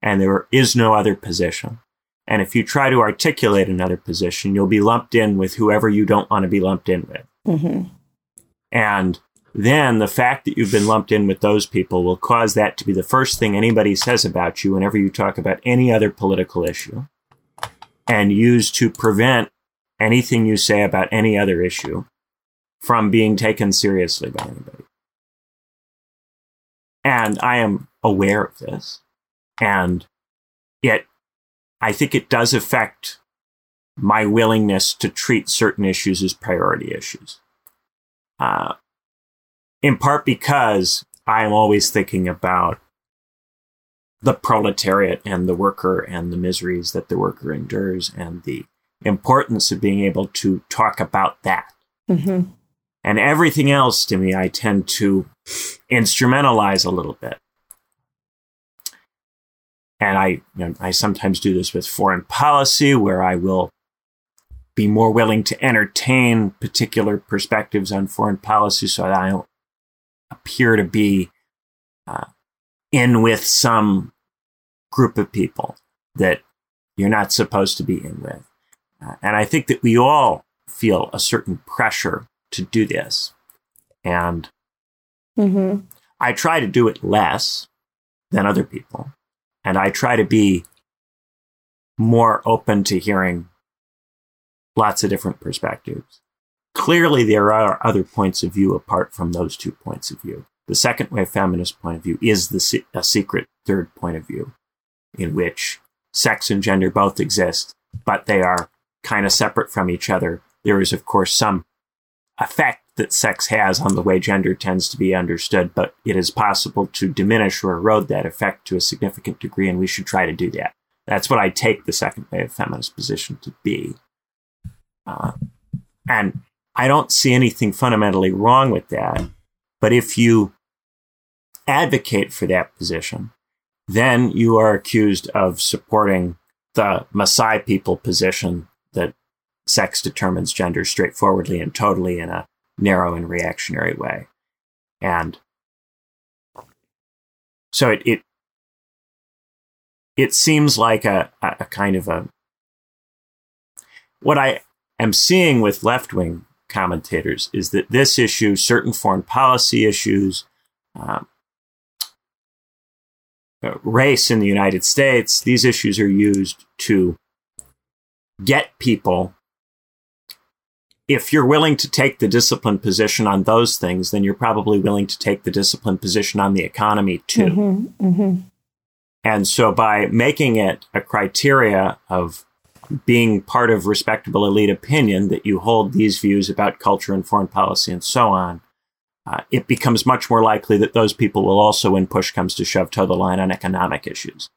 and there is no other position. And if you try to articulate another position, you'll be lumped in with whoever you don't want to be lumped in with. Mm-hmm. And then the fact that you've been lumped in with those people will cause that to be the first thing anybody says about you whenever you talk about any other political issue, and used to prevent anything you say about any other issue from being taken seriously by anybody. And I am aware of this. And yet, I think it does affect my willingness to treat certain issues as priority issues. In part because I am always thinking about the proletariat and the worker and the miseries that the worker endures and the importance of being able to talk about that. Mm-hmm. And everything else to me, I tend to instrumentalize a little bit. And I sometimes do this with foreign policy, where I will be more willing to entertain particular perspectives on foreign policy so that I don't appear to be in with some group of people that you're not supposed to be in with. And I think that we all feel a certain pressure to do this. And mm-hmm. I try to do it less than other people. And I try to be more open to hearing lots of different perspectives. Clearly, there are other points of view apart from those two points of view. The second wave feminist point of view is a secret third point of view, in which sex and gender both exist, but they are kind of separate from each other. There is, of course, some effect that sex has on the way gender tends to be understood, but it is possible to diminish or erode that effect to a significant degree, and we should try to do that. That's what I take the second wave feminist position to be. And I don't see anything fundamentally wrong with that, but if you advocate for that position, then you are accused of supporting the Maasai people position that sex determines gender straightforwardly and totally in a narrow and reactionary way. And so it seems like a kind of a... What I am seeing with left-wing commentators is that this issue, certain foreign policy issues, race in the United States, these issues are used to get people... If you're willing to take the disciplined position on those things, then you're probably willing to take the disciplined position on the economy, too. Mm-hmm, mm-hmm. And so by making it a criteria of being part of respectable elite opinion that you hold these views about culture and foreign policy and so on, it becomes much more likely that those people will also, when push comes to shove, toe the line on economic issues.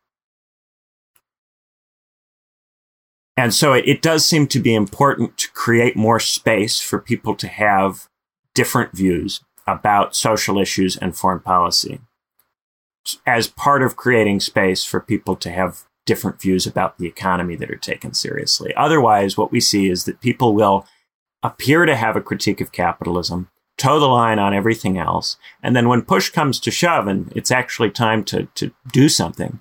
And so it does seem to be important to create more space for people to have different views about social issues and foreign policy as part of creating space for people to have different views about the economy that are taken seriously. Otherwise, what we see is that people will appear to have a critique of capitalism, toe the line on everything else, and then when push comes to shove and it's actually time to do something,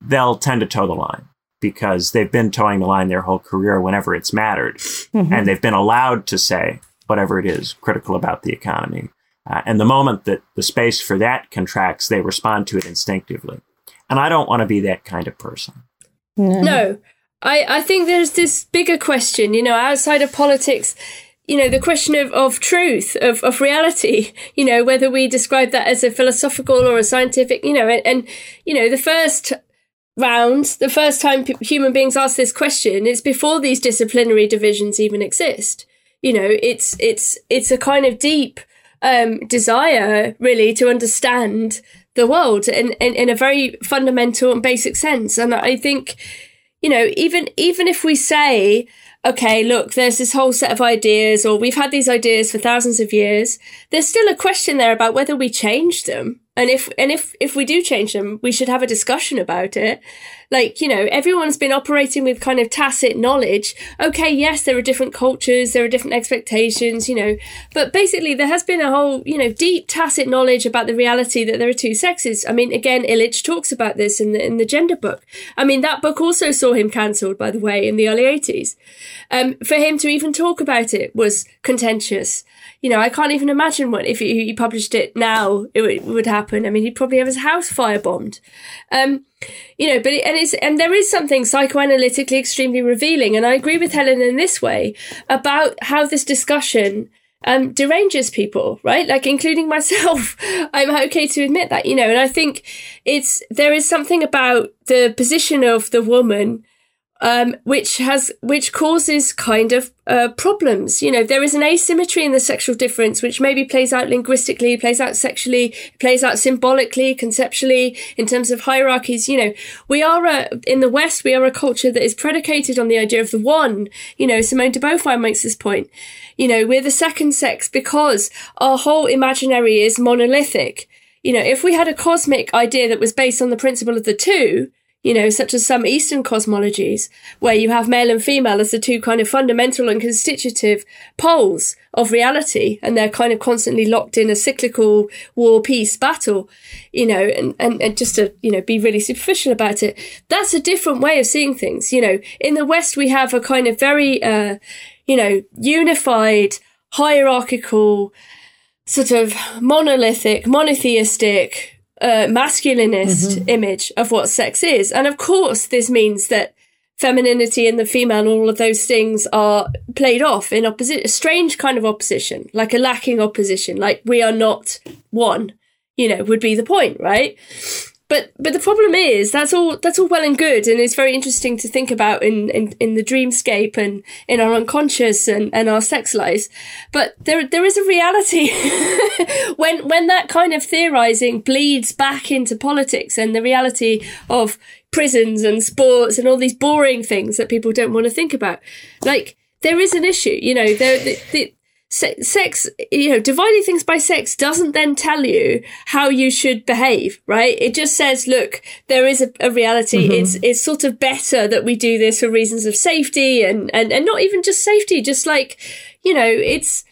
they'll tend to toe the line, because they've been towing the line their whole career whenever it's mattered. Mm-hmm. And they've been allowed to say whatever it is critical about the economy. And the moment that the space for that contracts, they respond to it instinctively. And I don't want to be that kind of person. No, I think there's this bigger question, you know, outside of politics, you know, the question of truth, of reality, you know, whether we describe that as a philosophical or a scientific, you know, and you know, the first round, the first time human beings ask this question is before these disciplinary divisions even exist. You know, it's a kind of deep desire, really, to understand the world in a very fundamental and basic sense. And I think, you know, even if we say, okay, look, there's this whole set of ideas, or we've had these ideas for thousands of years, there's still a question there about whether we change them. And if we do change them, we should have a discussion about it. Like, you know, everyone's been operating with kind of tacit knowledge. Okay, yes, there are different cultures, there are different expectations, you know, but basically there has been a whole, you know, deep tacit knowledge about the reality that there are two sexes. I mean, again, Illich talks about this in the gender book. I mean, that book also saw him cancelled, by the way, in the early 80s. For him to even talk about it was contentious. You know, I can't even imagine what if he published it now, it would happen. I mean, he'd probably have his house firebombed. You know, but and there is something psychoanalytically extremely revealing, and I agree with Helen in this way about how this discussion deranges people, right? Like, including myself, I'm okay to admit that, you know. And I think there is something about the position of the woman which causes kind of problems. You know, there is an asymmetry in the sexual difference, which maybe plays out linguistically, plays out sexually, plays out symbolically, conceptually, in terms of hierarchies. You know, we are in the West, we are a culture that is predicated on the idea of the one. You know, Simone de Beauvoir makes this point. You know, we're the second sex because our whole imaginary is monolithic. You know, if we had a cosmic idea that was based on the principle of the two, you know, such as some Eastern cosmologies, where you have male and female as the two kind of fundamental and constitutive poles of reality, and they're kind of constantly locked in a cyclical war-peace battle, you know, and just to, you know, be really superficial about it, that's a different way of seeing things. You know, in the West, we have a kind of very, you know, unified, hierarchical, sort of monolithic, monotheistic, masculinist image of what sex is. And of course, this means that femininity and the female and all of those things are played off in opposition, a strange kind of opposition, like a lacking opposition, like we are not one, you know, would be the point, right? But the problem is that's all well and good, and it's very interesting to think about in the dreamscape and in our unconscious and our sex lives. But there is a reality when that kind of theorizing bleeds back into politics and the reality of prisons and sports and all these boring things that people don't want to think about. Like, there is an issue, you know. Sex, you know, dividing things by sex doesn't then tell you how you should behave, right? It just says, look, there is a reality. It's sort of better that we do this for reasons of safety and not even just safety, just like, you know, it's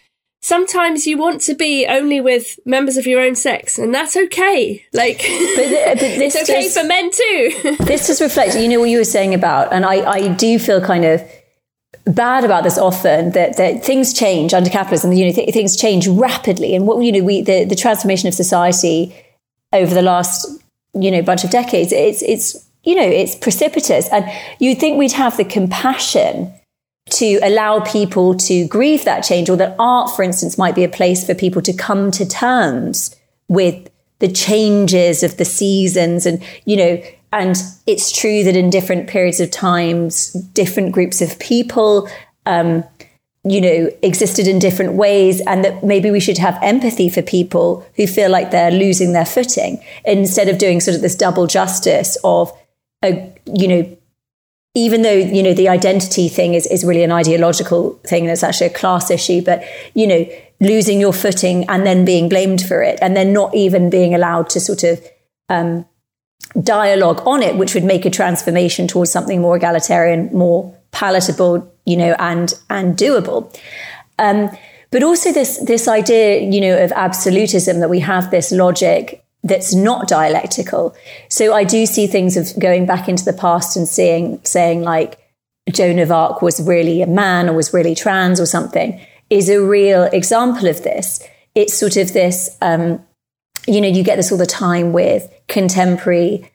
sometimes you want to be only with members of your own sex, and that's okay. Like, but it's okay for men too. This just reflects, you know, what you were saying about, and I do feel kind of bad about this often, that things change under capitalism. You know, things change rapidly, and what, you know, the transformation of society over the last, you know, bunch of decades, it's you know, it's precipitous, and you'd think we'd have the compassion to allow people to grieve that change, or that art, for instance, might be a place for people to come to terms with the changes of the seasons, and, you know. And it's true that in different periods of times, different groups of people, you know, existed in different ways, and that maybe we should have empathy for people who feel like they're losing their footing, instead of doing sort of this double justice of, you know, even though, you know, the identity thing is really an ideological thing, and it's actually a class issue, but, you know, losing your footing and then being blamed for it, and then not even being allowed to sort of dialogue on it, which would make a transformation towards something more egalitarian, more palatable, you know, and doable. But also this idea, you know, of absolutism, that we have this logic that's not dialectical. So I do see things of going back into the past and saying like Joan of Arc was really a man, or was really trans or something, is a real example of this. It's sort of this, you know, you get this all the time with contemporary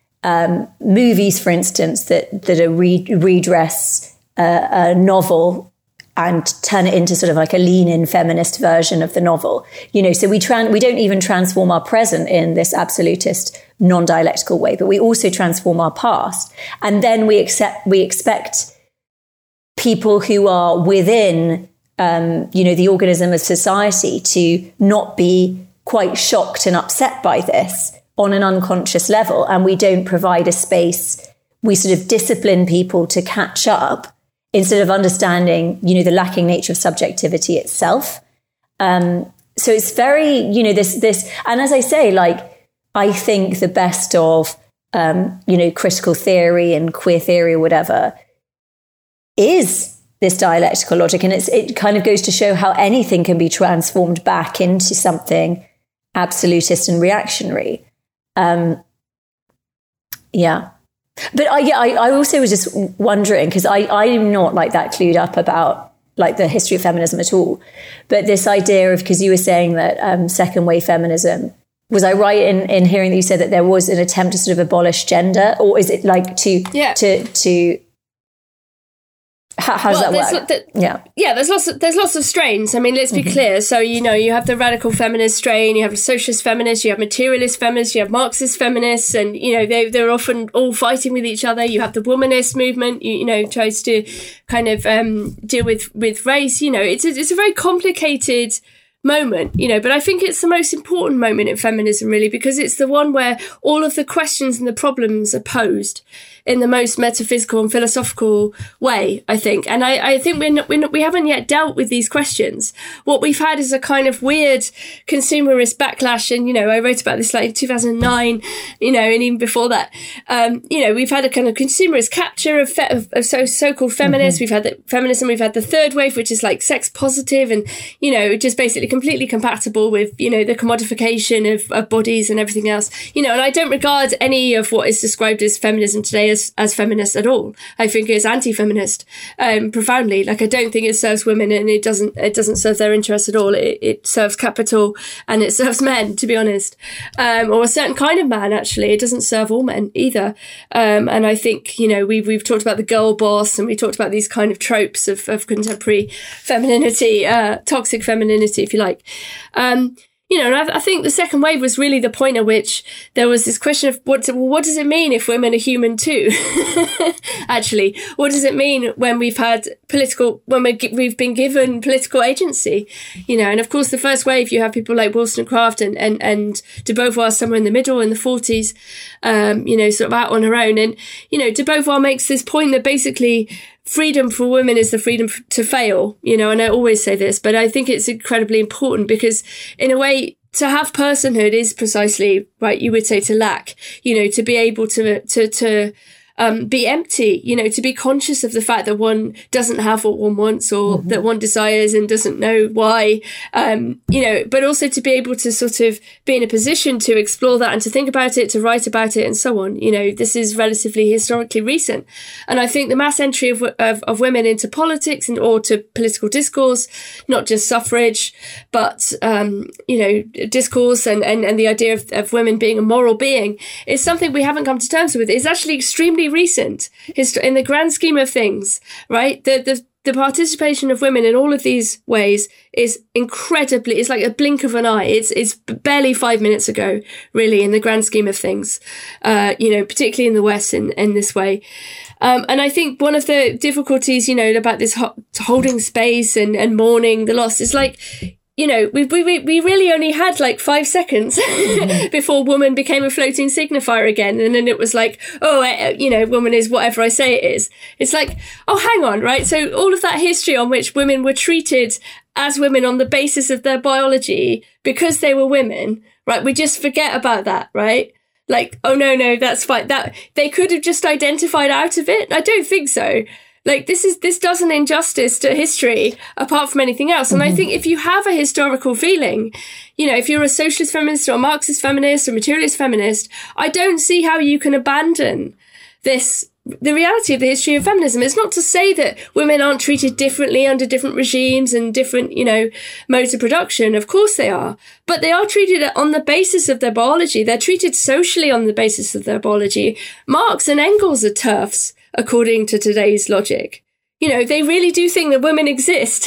movies, for instance, that are redress a novel and turn it into sort of like a lean-in feminist version of the novel. You know, so we don't even transform our present in this absolutist, non-dialectical way, but we also transform our past. And then we expect people who are within, you know, the organism of society to not be quite shocked and upset by this on an unconscious level. And we don't provide a space. We sort of discipline people to catch up instead of understanding, you know, the lacking nature of subjectivity itself. So it's very, you know, this, and as I say, like, I think the best of, you know, critical theory and queer theory or whatever is this dialectical logic. And it kind of goes to show how anything can be transformed back into something absolutist and reactionary. Yeah. But I also was just wondering, because I am not like that clued up about like the history of feminism at all. But this idea of, because you were saying that second wave feminism, was I right in hearing that you said that there was an attempt to sort of abolish gender? Or is it like to how does that work? There's lots of strains. I mean, let's be clear. So, you know, you have the radical feminist strain, you have socialist feminists, you have materialist feminists, you have Marxist feminists, and, you know, they're often all fighting with each other. You have the womanist movement, you know, tries to kind of deal with race. You know, it's a very complicated moment, you know, but I think it's the most important moment in feminism, really, because it's the one where all of the questions and the problems are posed in the most metaphysical and philosophical way, I think. And I think we haven't yet dealt with these questions. What we've had is a kind of weird consumerist backlash, and, you know, I wrote about this like in 2009, you know, and even before that, you know, we've had a kind of consumerist capture of so-called feminists. Mm-hmm. We've had the third wave, which is like sex positive, and, you know, just basically completely compatible with, you know, the commodification of bodies and everything else, you know. And I don't regard any of what is described as feminism today as feminist at all. I think it's anti-feminist profoundly. Like, I don't think it serves women, and it doesn't serve their interests at all. It serves capital, and it serves men, to be honest, or a certain kind of man. Actually, it doesn't serve all men either. And I think, you know, we've talked about the girl boss, and we talked about these kind of tropes of contemporary femininity, toxic femininity, if you like. You know, and I think the second wave was really the point at which there was this question of what does it mean if women are human too? Actually, what does it mean when we've been given political agency? You know, and of course, the first wave, you have people like Wollstonecraft and de Beauvoir somewhere in the middle in the 40s, you know, sort of out on her own. And, you know, de Beauvoir makes this point that basically freedom for women is the freedom to fail, you know, and I always say this, but I think it's incredibly important because, in a way, to have personhood is precisely, right, you would say, to lack, you know, to be able to be empty, you know, to be conscious of the fact that one doesn't have what one wants or that one desires and doesn't know why, you know, but also to be able to sort of be in a position to explore that and to think about it, to write about it and so on. You know, this is relatively historically recent. And I think the mass entry of women into politics or to political discourse, not just suffrage, but, you know, discourse and the idea of women being a moral being is something we haven't come to terms with. It's actually extremely recent in the grand scheme of things, right? The participation of women in all of these ways is incredibly, it's like a blink of an eye. It's barely 5 minutes ago, really, in the grand scheme of things, you know, particularly in the West in this way. And I think one of the difficulties, you know, about this holding space and mourning the loss is like, you know, we really only had like 5 seconds before woman became a floating signifier again. And then it was like, oh, you know, woman is whatever I say it is. It's like, oh, hang on, right? So all of that history on which women were treated as women on the basis of their biology because they were women, right? We just forget about that, right? Like, oh, no, that's fine. That they could have just identified out of it. I don't think so. Like, this does an injustice to history apart from anything else. And I think if you have a historical feeling, you know, if you're a socialist feminist or a Marxist feminist or materialist feminist, I don't see how you can abandon this, the reality of the history of feminism. It's not to say that women aren't treated differently under different regimes and different, you know, modes of production. Of course they are. But they are treated on the basis of their biology. They're treated socially on the basis of their biology. Marx and Engels are TERFs, according to today's logic. you know, they really do think that women exist,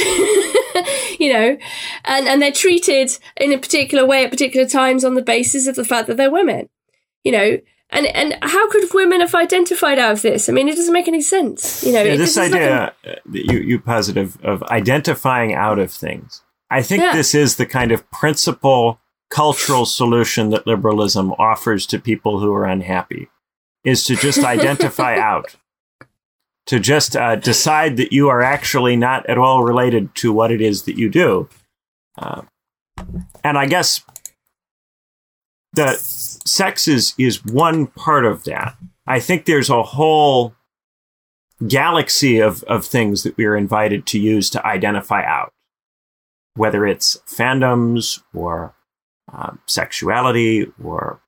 you know, and they're treated in a particular way at particular times on the basis of the fact that they're women, you know. And how could women have identified out of this? I mean, it doesn't make any sense, you know. Yeah, this idea that you positive of identifying out of things. I think this is the kind of principal cultural solution that liberalism offers to people who are unhappy, is to just identify out, to just decide that you are actually not at all related to what it is that you do. And I guess the sex is one part of that. I think there's a whole galaxy of things that we are invited to use to identify out, whether it's fandoms or sexuality or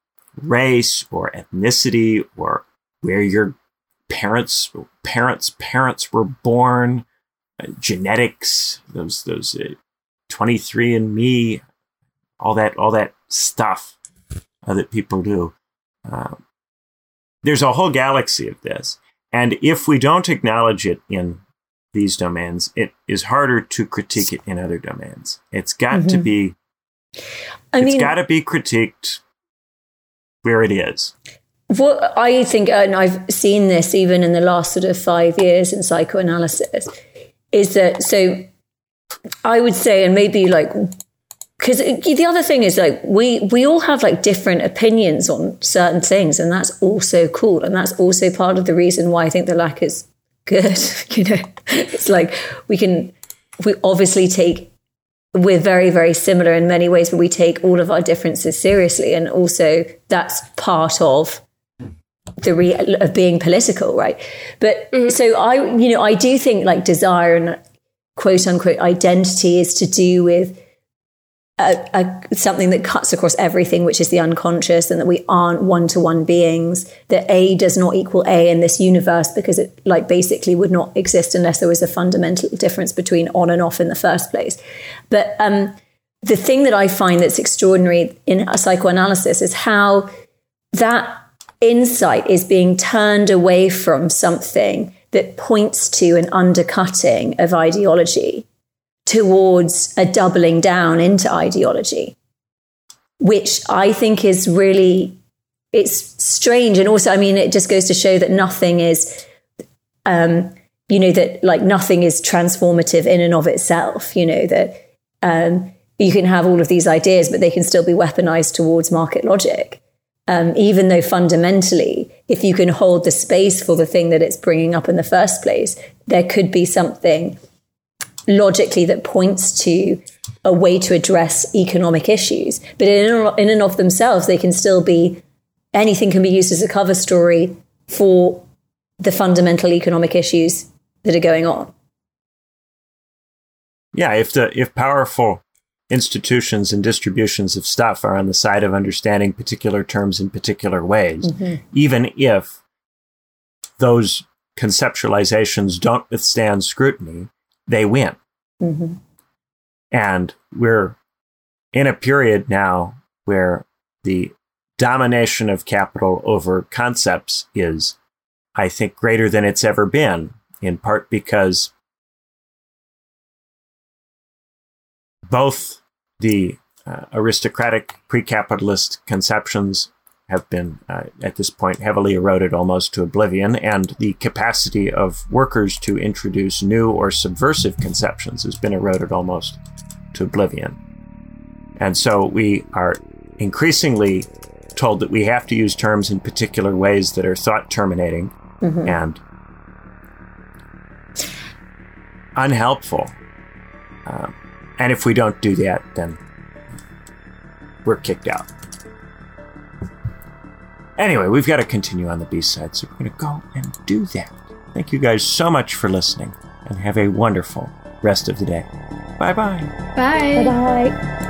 race or ethnicity or where your parents were born, genetics, those 23andMe, all that stuff that people do. There's a whole galaxy of this, and if we don't acknowledge it in these domains, it is harder to critique it in other domains. It's got to be. It's got to be critiqued where it is. What I think, and I've seen this even in the last sort of 5 years in psychoanalysis, is that, so I would say, and maybe like, because the other thing is like, we all have like different opinions on certain things, and that's also cool. And that's also part of the reason why I think the Lac is good. You know, it's like we obviously take, we're very, very similar in many ways, but we take all of our differences seriously. And also that's part of the of being political, right? But so I do think like desire and quote unquote identity is to do with something that cuts across everything, which is the unconscious, and that we aren't one-to-one beings, that A does not equal A in this universe, because it like basically would not exist unless there was a fundamental difference between on and off in the first place. But the thing that I find that's extraordinary in psychoanalysis is how that insight is being turned away from something that points to an undercutting of ideology towards a doubling down into ideology, which I think is really, it's strange. And also, I mean, it just goes to show that nothing is, that like nothing is transformative in and of itself, you know, that you can have all of these ideas, but they can still be weaponized towards market logic. Even though fundamentally, if you can hold the space for the thing that it's bringing up in the first place, there could be something logically that points to a way to address economic issues. But in and of themselves, they can still be, anything can be used as a cover story for the fundamental economic issues that are going on. Yeah, if powerful institutions and distributions of stuff are on the side of understanding particular terms in particular ways, even if those conceptualizations don't withstand scrutiny, they win. And we're in a period now where the domination of capital over concepts is, I think, greater than it's ever been, in part because both the aristocratic pre-capitalist conceptions have been, at this point, heavily eroded almost to oblivion, and the capacity of workers to introduce new or subversive conceptions has been eroded almost to oblivion. And so we are increasingly told that we have to use terms in particular ways that are thought-terminating and unhelpful. And if we don't do that, then we're kicked out. Anyway, we've got to continue on the B-side, so we're going to go and do that. Thank you guys so much for listening, and have a wonderful rest of the day. Bye-bye. Bye. Bye-bye.